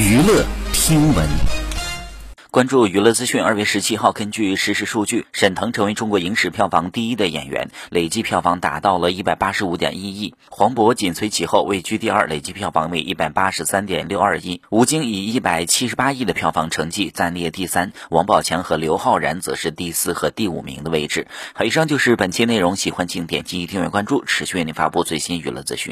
娱乐听闻。关注娱乐资讯。2月17号，根据实时数据，沈腾成为中国影史票房第一的演员，累计票房达到了 185.1 亿。黄渤紧随其后，位居第二，累计票房为 183.62 亿。吴京以178亿的票房成绩暂列第三，王宝强和刘昊然则是第4和第5名的位置。好，以上就是本期内容，喜欢请点击订阅关注，持续为您发布最新娱乐资讯。